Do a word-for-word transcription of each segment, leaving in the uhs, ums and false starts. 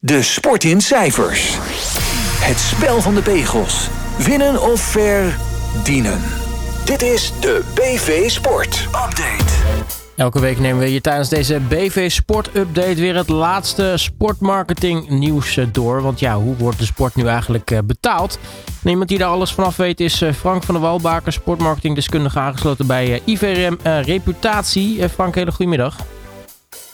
De sport in cijfers. Het spel van de pegels. Winnen of verdienen. Dit is de B V Sport Update. Elke week nemen we je tijdens deze B V Sport Update weer het laatste sportmarketing nieuws door. Want ja, hoe wordt de sport nu eigenlijk betaald? En iemand die daar alles vanaf weet is Frank van der Wall Bake, sportmarketingdeskundige aangesloten bij I V R M Reputatie. Frank, hele goedemiddag.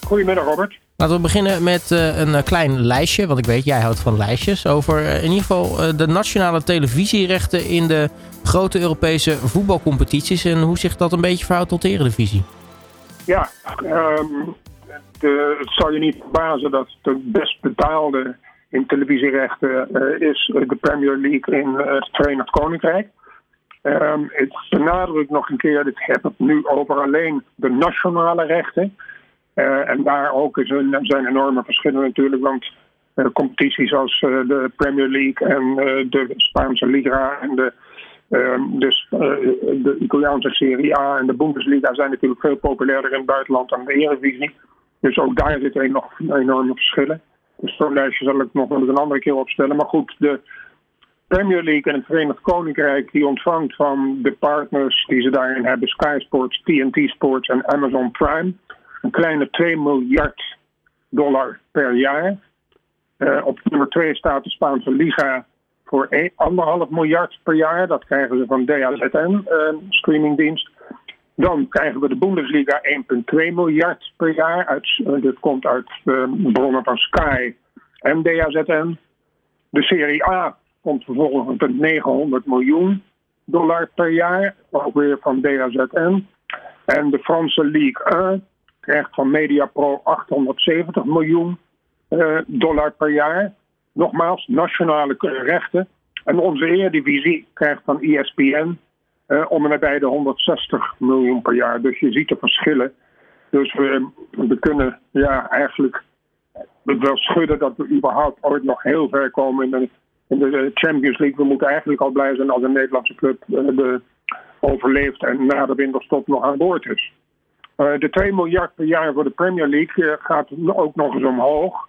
Goedemiddag, Robert. Laten we beginnen met uh, een klein lijstje, want ik weet, jij houdt van lijstjes, over uh, in ieder geval uh, de nationale televisierechten in de grote Europese voetbalcompetities en hoe zich dat een beetje verhoudt tot de Eredivisie. Ja, um, de, het zal je niet verbazen dat de best betaalde in televisierechten uh, is de Premier League in uh, het Verenigd Koninkrijk. Um, ik benadruk nog een keer, ik heb het nu over alleen de nationale rechten. Uh, en daar ook is een, zijn enorme verschillen natuurlijk, want uh, competities als uh, de Premier League en uh, de Spaanse Liga en de, uh, de, uh, de Italiaanse Serie A en de Bundesliga zijn natuurlijk veel populairder in het buitenland dan de Eredivisie. Dus ook daar zitten nog enorme verschillen. Dus zo'n lijstje zal ik nog wel een andere keer opstellen. Maar goed, de Premier League en het Verenigd Koninkrijk die ontvangt van de partners die ze daarin hebben, Sky Sports, T N T Sports en Amazon Prime, een kleine twee miljard dollar per jaar. Uh, op nummer twee staat de Spaanse Liga voor anderhalf miljard per jaar. Dat krijgen ze van D A Z N, uh, streamingdienst. Dan krijgen we de Bundesliga één komma twee miljard per jaar. Uit, uh, dit komt uit uh, bronnen van Sky en D A Z N. De Serie A komt vervolgens met negenhonderd miljoen dollar per jaar. Ook weer van D A Z N. En de Franse Ligue één. Krijgt van Mediapro achthonderdzeventig miljoen dollar per jaar. Nogmaals, nationale rechten. En onze Eredivisie krijgt van E S P N eh, om en nabij de honderdzestig miljoen per jaar. Dus je ziet de verschillen. Dus we, we kunnen ja, eigenlijk wel schudden dat we überhaupt ooit nog heel ver komen in de, in de Champions League. We moeten eigenlijk al blij zijn als een Nederlandse club eh, de, overleeft en na de winterstop nog aan boord is. Uh, de twee miljard per jaar voor de Premier League uh, gaat ook nog eens omhoog.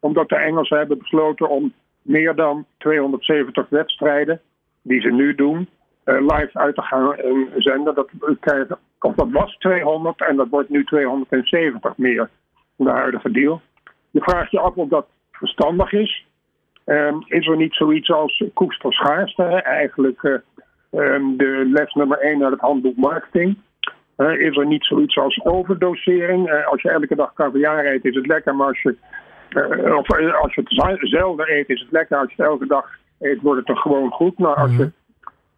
Omdat de Engelsen hebben besloten om meer dan tweehonderdzeventig wedstrijden, die ze nu doen, uh, live uit te gaan uh, zenden. Dat, uh, dat was tweehonderd en dat wordt nu tweehonderdzeventig meer, de huidige deal. Je vraagt je af of dat verstandig is. Um, is er niet zoiets als koers voor schaarste? Hè? Eigenlijk uh, um, de les nummer één uit het handboek marketing. Uh, is er niet zoiets als overdosering? Uh, als je elke dag kaviaar eet is het lekker, maar als je, uh, of, uh, als je het zelden eet is het lekker. Als je het elke dag eet wordt het dan gewoon goed. Maar als je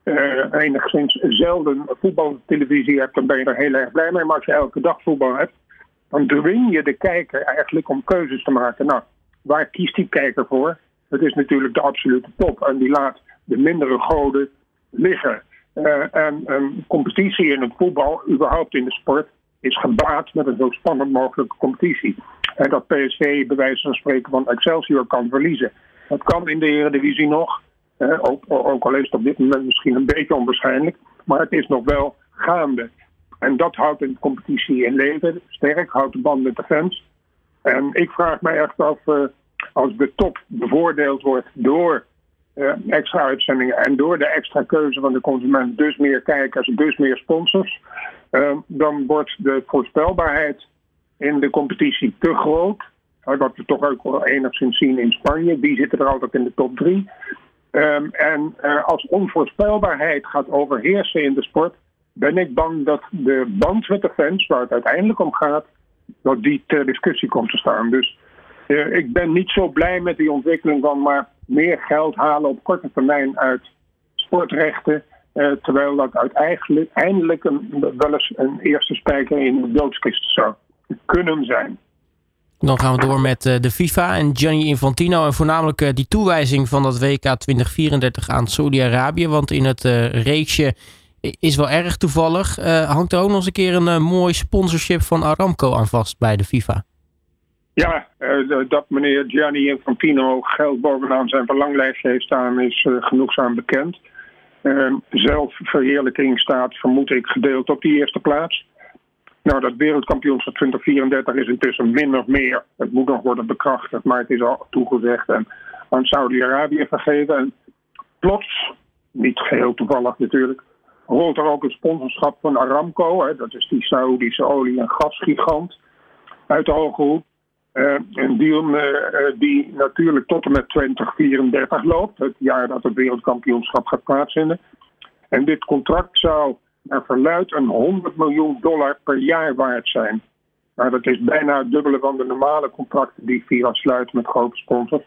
uh, enigszins zelden voetbaltelevisie hebt, dan ben je er heel erg blij mee. Maar als je elke dag voetbal hebt, dan dwing je de kijker eigenlijk om keuzes te maken. Nou, waar kiest die kijker voor? Het is natuurlijk de absolute top en die laat de mindere goden liggen. Uh, en um, competitie in het voetbal, überhaupt in de sport, is gebaat met een zo spannend mogelijke competitie. En dat P S V bij wijze van spreken van Excelsior kan verliezen. Dat kan in de Eredivisie nog, uh, ook, ook al is het op dit moment misschien een beetje onwaarschijnlijk, maar het is nog wel gaande. En dat houdt een competitie in leven sterk, houdt de band met de fans. En ik vraag mij echt af, uh, als de top bevoordeeld wordt door Uh, extra uitzendingen en door de extra keuze van de consument, dus meer kijkers, dus meer sponsors, uh, dan wordt de voorspelbaarheid in de competitie te groot. Uh, wat we toch ook wel enigszins zien in Spanje, die zitten er altijd in de top drie. Um, en uh, als onvoorspelbaarheid gaat overheersen in de sport, ben ik bang dat de band met de fans, waar het uiteindelijk om gaat, dat die ter discussie komt te staan. Dus uh, ik ben niet zo blij met die ontwikkeling van maar meer geld halen op korte termijn uit sportrechten, eh, terwijl dat uiteindelijk eindelijk een, wel eens een eerste spijker in de doodskist zou kunnen zijn. Dan gaan we door met uh, de FIFA en Gianni Infantino en voornamelijk uh, die toewijzing van dat W K twintig vierendertig aan Saudi-Arabië, want in het uh, reeksje is wel erg toevallig. Uh, hangt er ook nog eens een keer een uh, mooi sponsorship van Aramco aan vast bij de FIFA? Ja, dat meneer Gianni Infantino geld bovenaan zijn verlanglijstje heeft staan is genoegzaam bekend. Zelfverheerlijking staat, vermoed ik, gedeeld op die eerste plaats. Nou, dat wereldkampioenschap twintig vierendertig is intussen min of meer. Het moet nog worden bekrachtigd, maar het is al toegezegd en aan Saudi-Arabië vergeten. En plots, niet geheel toevallig natuurlijk, rolt er ook het sponsorschap van Aramco. Hè, dat is die Saoedische olie- en gasgigant uit de hoge hoek. Uh, een deal uh, die natuurlijk tot en met twintig vierendertig loopt. Het jaar dat het wereldkampioenschap gaat plaatsvinden. En dit contract zou naar verluidt een honderd miljoen dollar per jaar waard zijn. Nou, dat is bijna het dubbele van de normale contracten die FIFA sluit met grote sponsors.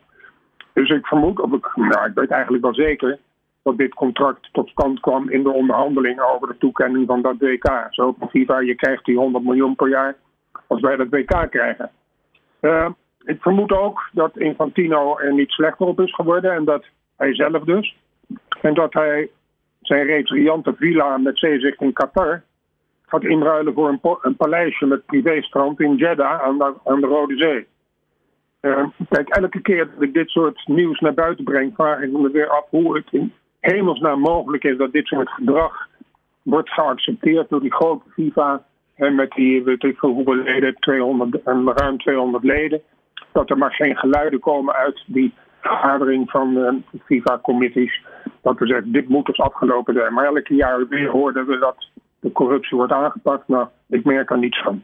Dus ik vermoed, of ik, nou, ik weet eigenlijk wel zeker dat dit contract tot stand kwam in de onderhandelingen over de toekenning van dat W K. Zo van FIFA, je krijgt die honderd miljoen per jaar als wij dat W K krijgen. Uh, ik vermoed ook dat Infantino er niet slechter op is geworden. En dat hij zelf dus. En dat hij zijn reeds riante villa met zeezicht in Qatar gaat inruilen voor een, po- een paleisje met privéstrand in Jeddah aan de, aan de Rode Zee. Uh, kijk, elke keer dat ik dit soort nieuws naar buiten breng, vraag ik me weer af hoe het in hemelsnaam mogelijk is dat dit soort gedrag wordt geaccepteerd door die grote FIFA. En met die, weet ik veel hoeveel leden, tweehonderd, ruim tweehonderd leden, dat er maar geen geluiden komen uit die vergadering van uh, FIFA-committees. Dat we zeggen, dit moet dus afgelopen zijn. Maar elke jaar weer hoorden we dat de corruptie wordt aangepakt. Nou, ik merk er niets van.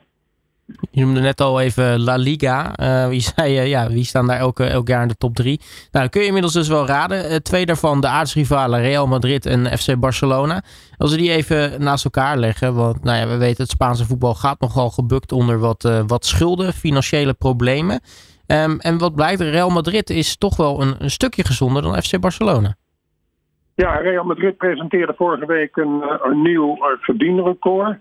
Je noemde net al even La Liga. Uh, wie zei, uh, ja, wie staan daar elk, elk jaar in de top drie? Nou, dat kun je inmiddels dus wel raden. Uh, twee daarvan, de aardsrivalen Real Madrid en F C Barcelona. Als we die even naast elkaar leggen, want nou ja, we weten het Spaanse voetbal gaat nogal gebukt onder wat, uh, wat schulden, financiële problemen. Um, en wat blijkt, Real Madrid is toch wel een, een stukje gezonder dan F C Barcelona. Ja, Real Madrid presenteerde vorige week een, een nieuw verdienrecord.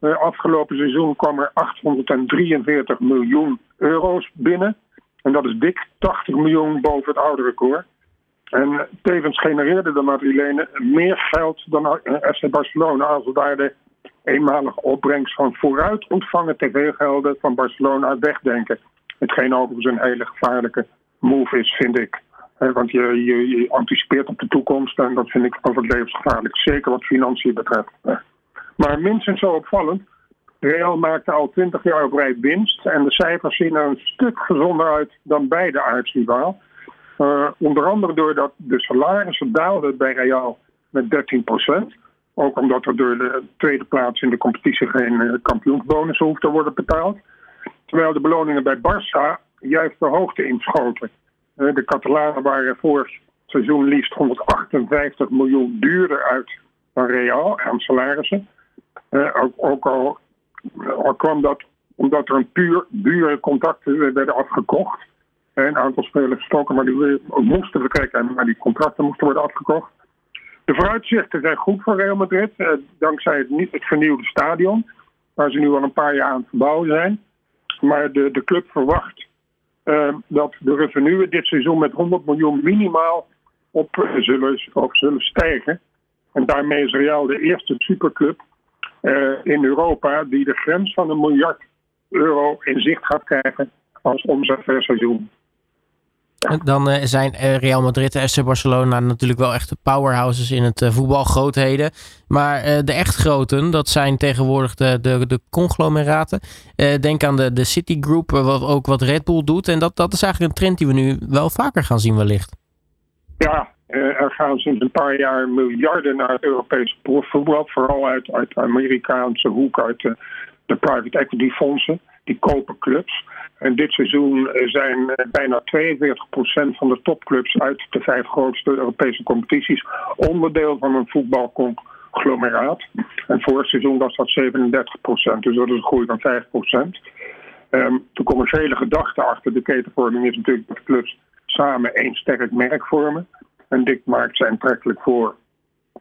Uh, afgelopen seizoen kwam er achthonderddrieënveertig miljoen euro's binnen. En dat is dik tachtig miljoen boven het oude record. En tevens genereerde de Madrilenen meer geld dan F C Barcelona, als we daar de eenmalige opbrengst van vooruit ontvangen tv-gelden van Barcelona wegdenken. Hetgeen overigens een hele gevaarlijke move is, vind ik. Eh, want je, je, je anticipeert op de toekomst en dat vind ik altijd levensgevaarlijk. Zeker wat financiën betreft. Maar minstens zo opvallend, Real maakte al twintig jaar op rij winst. En de cijfers zien er een stuk gezonder uit dan bij de aardsrivaal. Uh, onder andere doordat de salarissen daalden bij Real met dertien procent. Ook omdat er door de tweede plaats in de competitie geen kampioensbonussen hoeft te worden betaald. Terwijl de beloningen bij Barça juist de hoogte inschoten. De Catalanen waren vorig seizoen liefst honderdachtenvijftig miljoen duurder uit dan Real aan salarissen. Ook, ook al, al kwam dat omdat er een puur dure contracten werden afgekocht. Een aantal spelers stoken, maar die moesten vertrekken, maar die contracten moesten worden afgekocht. De vooruitzichten zijn goed voor Real Madrid, dankzij het, niet, het vernieuwde stadion, waar ze nu al een paar jaar aan het verbouwen zijn. Maar de, de club verwacht uh, dat de revenue dit seizoen met honderd miljoen minimaal op uh, zullen, of zullen stijgen. En daarmee is Real de eerste superclub uh, in Europa die de grens van een miljard euro in zicht gaat krijgen als omzet per seizoen. Dan uh, zijn uh, Real Madrid en F C Barcelona natuurlijk wel echt powerhouses in het uh, voetbal, grootheden. Maar uh, de echt groten, dat zijn tegenwoordig de, de, de conglomeraten. Uh, denk aan de, de City Group, uh, wat ook wat Red Bull doet. En dat, dat is eigenlijk een trend die we nu wel vaker gaan zien wellicht. Ja, uh, er gaan sinds een paar jaar miljarden naar het Europese voetbal. Vooral uit, uit de Amerikaanse hoek, uit de, de private equity fondsen. Die kopen clubs. En dit seizoen zijn bijna tweeënveertig procent van de topclubs uit de vijf grootste Europese competities onderdeel van een voetbalconglomeraat. En vorig seizoen was dat zevenendertig procent, dus dat is een groei van vijf procent. Um, de commerciële gedachte achter de ketenvorming is natuurlijk dat de clubs samen één sterk merk vormen. En dit maakt ze aantrekkelijk voor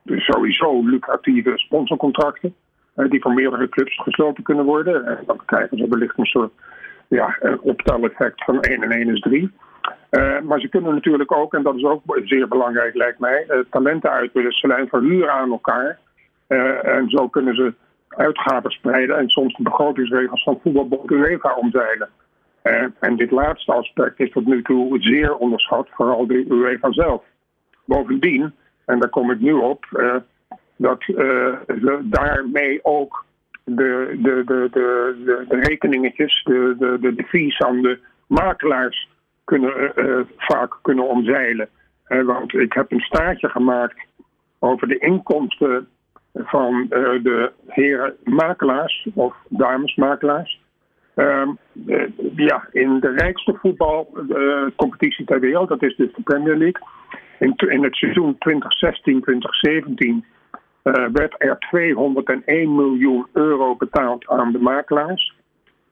sowieso lucratieve sponsorcontracten, die voor meerdere clubs gesloten kunnen worden. En dan krijgen ze wellicht een soort ja, optel-effect van één en één is drie. Uh, maar ze kunnen natuurlijk ook, en dat is ook zeer belangrijk lijkt mij, uh, talenten uitwisselen. Ze lijn verhuren aan elkaar. Uh, en zo kunnen ze uitgaven spreiden en soms de begrotingsregels van voetbalbond UEFA omzeilen. Uh, en dit laatste aspect is tot nu toe zeer onderschat, vooral de UEFA zelf. Bovendien, en daar kom ik nu op, Uh, dat uh, we daarmee ook de, de, de, de, de, de rekeningetjes, de, de, de, de fees aan de makelaars kunnen, uh, vaak kunnen omzeilen. Uh, want ik heb een staartje gemaakt over de inkomsten van uh, de heren makelaars of damesmakelaars. Uh, uh, ja, in de rijkste voetbalcompetitie uh, ter wereld, dat is dus de Premier League. In, in het seizoen twintig zestien twintig zeventien uh, werd er tweehonderdéén miljoen euro betaald aan de makelaars.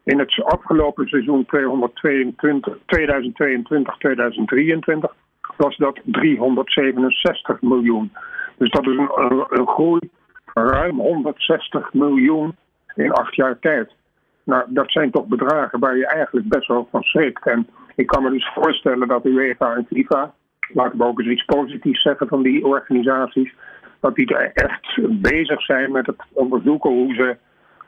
In het afgelopen seizoen tweehonderdtweeëntwintig tweeduizend tweeëntwintig tweeduizend drieëntwintig was dat driehonderdzevenenzestig miljoen. Dus dat is een, een, een groei van ruim honderdzestig miljoen in acht jaar tijd. Nou, dat zijn toch bedragen waar je eigenlijk best wel van schrikt. En ik kan me dus voorstellen dat de UEFA en FIFA, laten we ook eens iets positiefs zeggen van die organisaties, dat die er echt bezig zijn met het onderzoeken hoe ze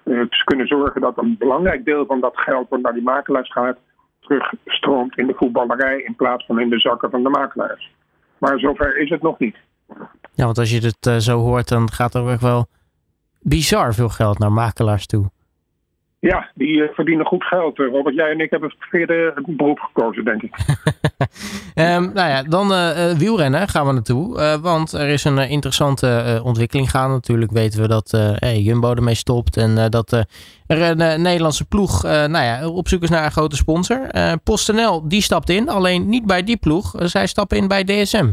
uh, kunnen zorgen dat een belangrijk deel van dat geld wat naar die makelaars gaat, terugstroomt in de voetballerij in plaats van in de zakken van de makelaars. Maar zover is het nog niet. Ja, want als je dit uh, zo hoort, dan gaat er echt wel bizar veel geld naar makelaars toe. Ja, die uh, verdienen goed geld. Robert, jij en ik hebben het verkeerde beroep gekozen, denk ik. um, nou ja, dan uh, wielrennen gaan we naartoe. Uh, want er is een uh, interessante uh, ontwikkeling gaande. Natuurlijk weten we dat uh, hey, Jumbo ermee stopt. En uh, dat uh, er een uh, Nederlandse ploeg uh, nou ja, op zoek is naar een grote sponsor. Uh, PostNL, die stapt in. Alleen niet bij die ploeg. Uh, zij stappen in bij D S M.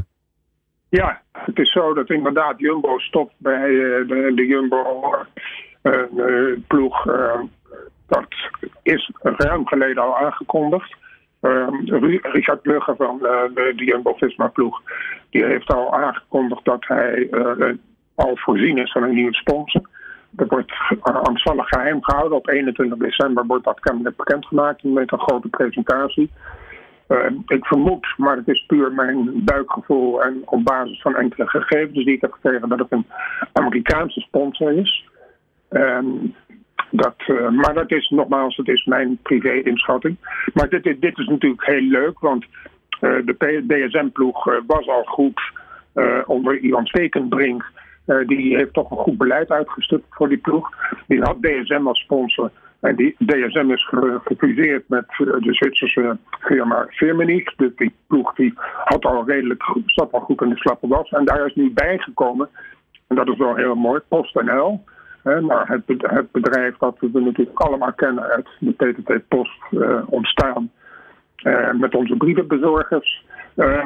Ja, het is zo dat inderdaad Jumbo stopt bij uh, de, de Jumbo-ploeg. Uh, uh, Dat is ruim geleden al aangekondigd. Uh, Richard Plugge van uh, de Jumbo-Visma-ploeg die heeft al aangekondigd dat hij uh, al voorzien is van een nieuwe sponsor. Dat wordt angstvallig geheim gehouden. Op eenentwintig december wordt dat kennelijk bekendgemaakt met een grote presentatie. Uh, ik vermoed, maar het is puur mijn buikgevoel en op basis van enkele gegevens die ik heb gekregen, dat het een Amerikaanse sponsor is. Uh, Dat, uh, maar dat is nogmaals, dat is mijn privé-inschatting. Maar dit, dit, dit is natuurlijk heel leuk, want uh, de D S M-ploeg uh, was al goed uh, onder Ivan Stekenbrink. Uh, die heeft toch een goed beleid uitgestuurd voor die ploeg. Die had D S M als sponsor. En die D S M is gefuseerd met uh, de Zwitserse firma Firmenich. Dus die ploeg die had al redelijk zat al goed in de slappe was. En daar is nu bijgekomen, en dat is wel heel mooi, PostNL. Nou, het bedrijf dat we natuurlijk allemaal kennen uit de T N T Post uh, ontstaan uh, met onze brievenbezorgers. Uh,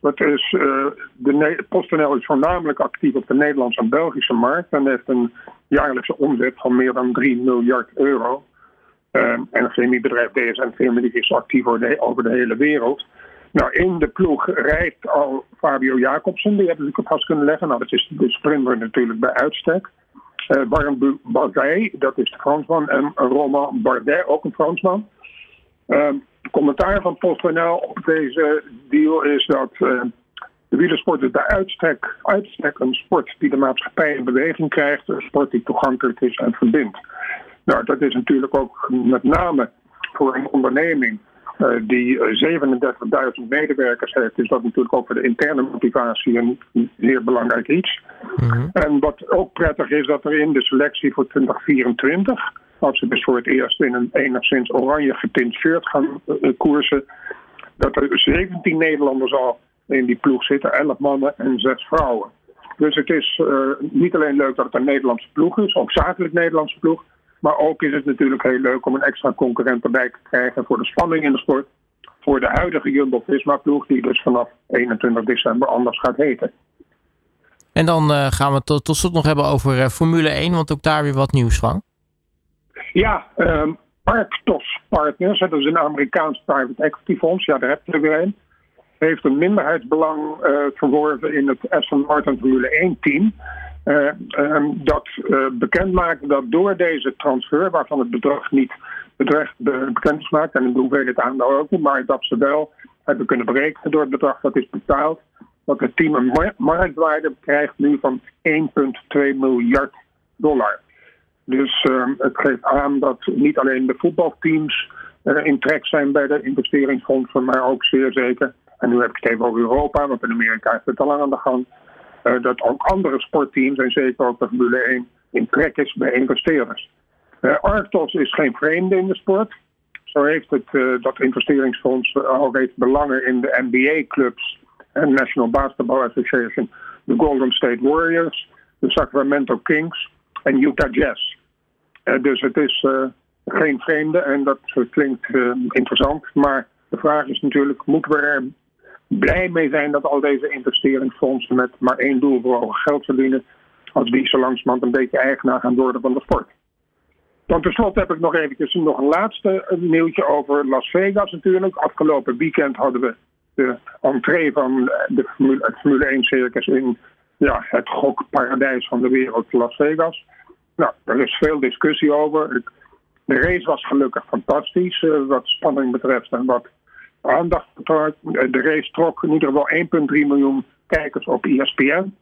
dat is, uh, de ne- PostNL is voornamelijk actief op de Nederlandse en Belgische markt en heeft een jaarlijkse omzet van meer dan drie miljard euro. Uh, en het chemiebedrijf D S M is actief over de, over de hele wereld. Nou, in de ploeg rijdt al Fabio Jacobsen, die hebben we natuurlijk op vast kunnen leggen. Nou, dat is de sprinter natuurlijk bij uitstek. Uh, Warren Bardet, dat is de Fransman, en Romain Bardet, ook een Fransman. Uh, het commentaar van PostNL op deze deal is dat uh, de wielersport is bij uitstek, uitstek een sport die de maatschappij in beweging krijgt, een sport die toegankelijk is en verbindt. Nou, dat is natuurlijk ook met name voor een onderneming uh, die zevenendertigduizend medewerkers heeft, is dat natuurlijk ook voor de interne motivatie een zeer belangrijk iets. Mm-hmm. En wat ook prettig is, dat er in de selectie voor twintig vierentwintig, als ze dus voor het eerst in een enigszins oranje getint shirt gaan uh, koersen, dat er zeventien Nederlanders al in die ploeg zitten, elf mannen en zes vrouwen. Dus het is uh, niet alleen leuk dat het een Nederlandse ploeg is, ook zakelijk Nederlandse ploeg, maar ook is het natuurlijk heel leuk om een extra concurrent erbij te krijgen voor de spanning in de sport, voor de huidige Jumbo-Visma-ploeg, die dus vanaf eenentwintig december anders gaat heten. En dan uh, gaan we het tot, tot slot nog hebben over uh, Formule één, want ook daar weer wat nieuws van. Ja, um, Arctos Partners, dat is een Amerikaans private equity fonds, ja daar heb je er weer een, heeft een minderheidsbelang uh, verworven in het Aston Martin Formule één team. Uh, um, dat uh, bekend maakt dat door deze transfer, waarvan het bedrag niet bedreigt, be- bekend is maakt, en de hoeveelheid aandeel ook niet, maar dat ze wel hebben kunnen berekenen door het bedrag dat is betaald, dat het team een marktwaarde krijgt nu van één komma twee miljard dollar. Dus uh, het geeft aan dat niet alleen de voetbalteams uh, in trek zijn bij de investeringsfondsen, maar ook zeer zeker, en nu heb ik het even over Europa, want in Amerika is het al lang aan de gang, uh, dat ook andere sportteams en zeker ook de Formule één in trek is bij investeerders. Uh, Arctos is geen vreemde in de sport. Zo heeft het, uh, dat investeringsfonds uh, ook heeft belangen in de N B A-clubs en National Basketball Association, de Golden State Warriors, de Sacramento Kings en Utah Jazz. Uh, dus het is uh, geen vreemde en dat klinkt uh, interessant. Maar de vraag is natuurlijk, moeten we er blij mee zijn dat al deze investeringsfondsen met maar één doel voor geld verdienen, als die zo langzamerhand een beetje eigenaar gaan worden van de sport? Dan tenslotte heb ik nog eventjes nog een laatste nieuwtje over Las Vegas natuurlijk. Afgelopen weekend hadden we de entree van de Formule, het Formule één-circus in ja, het gokparadijs van de wereld, Las Vegas. Nou, er is veel discussie over. De race was gelukkig fantastisch, wat spanning betreft en wat aandacht betreft. De race trok in ieder geval één komma drie miljoen kijkers op E S P N.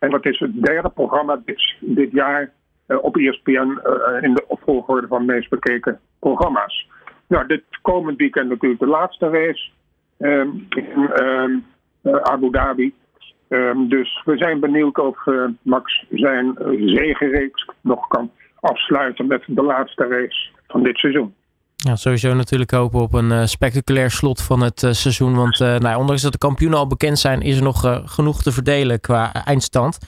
En dat is het derde programma dit, dit jaar Uh, op E S P N uh, in de opvolgorde van de meest bekeken programma's. Nou, dit komend weekend natuurlijk de laatste race um, in um, uh, Abu Dhabi. Um, dus we zijn benieuwd of uh, Max zijn uh, zegenreeks nog kan afsluiten met de laatste race van dit seizoen. Ja, sowieso natuurlijk hopen op een uh, spectaculair slot van het uh, seizoen. Want uh, nou, ondanks dat de kampioenen al bekend zijn, is er nog uh, genoeg te verdelen qua uh, eindstand.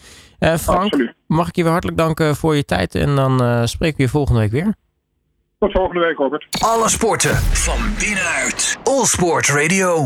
Uh, Frank, Absoluut. Mag ik je weer hartelijk danken voor je tijd. En dan uh, spreken we je volgende week weer. Tot volgende week, Robert. Alle sporten van binnenuit. All Sport Radio.